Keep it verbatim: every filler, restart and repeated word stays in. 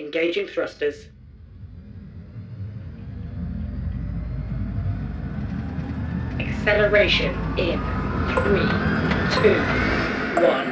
Engaging thrusters. Acceleration in three, two, one.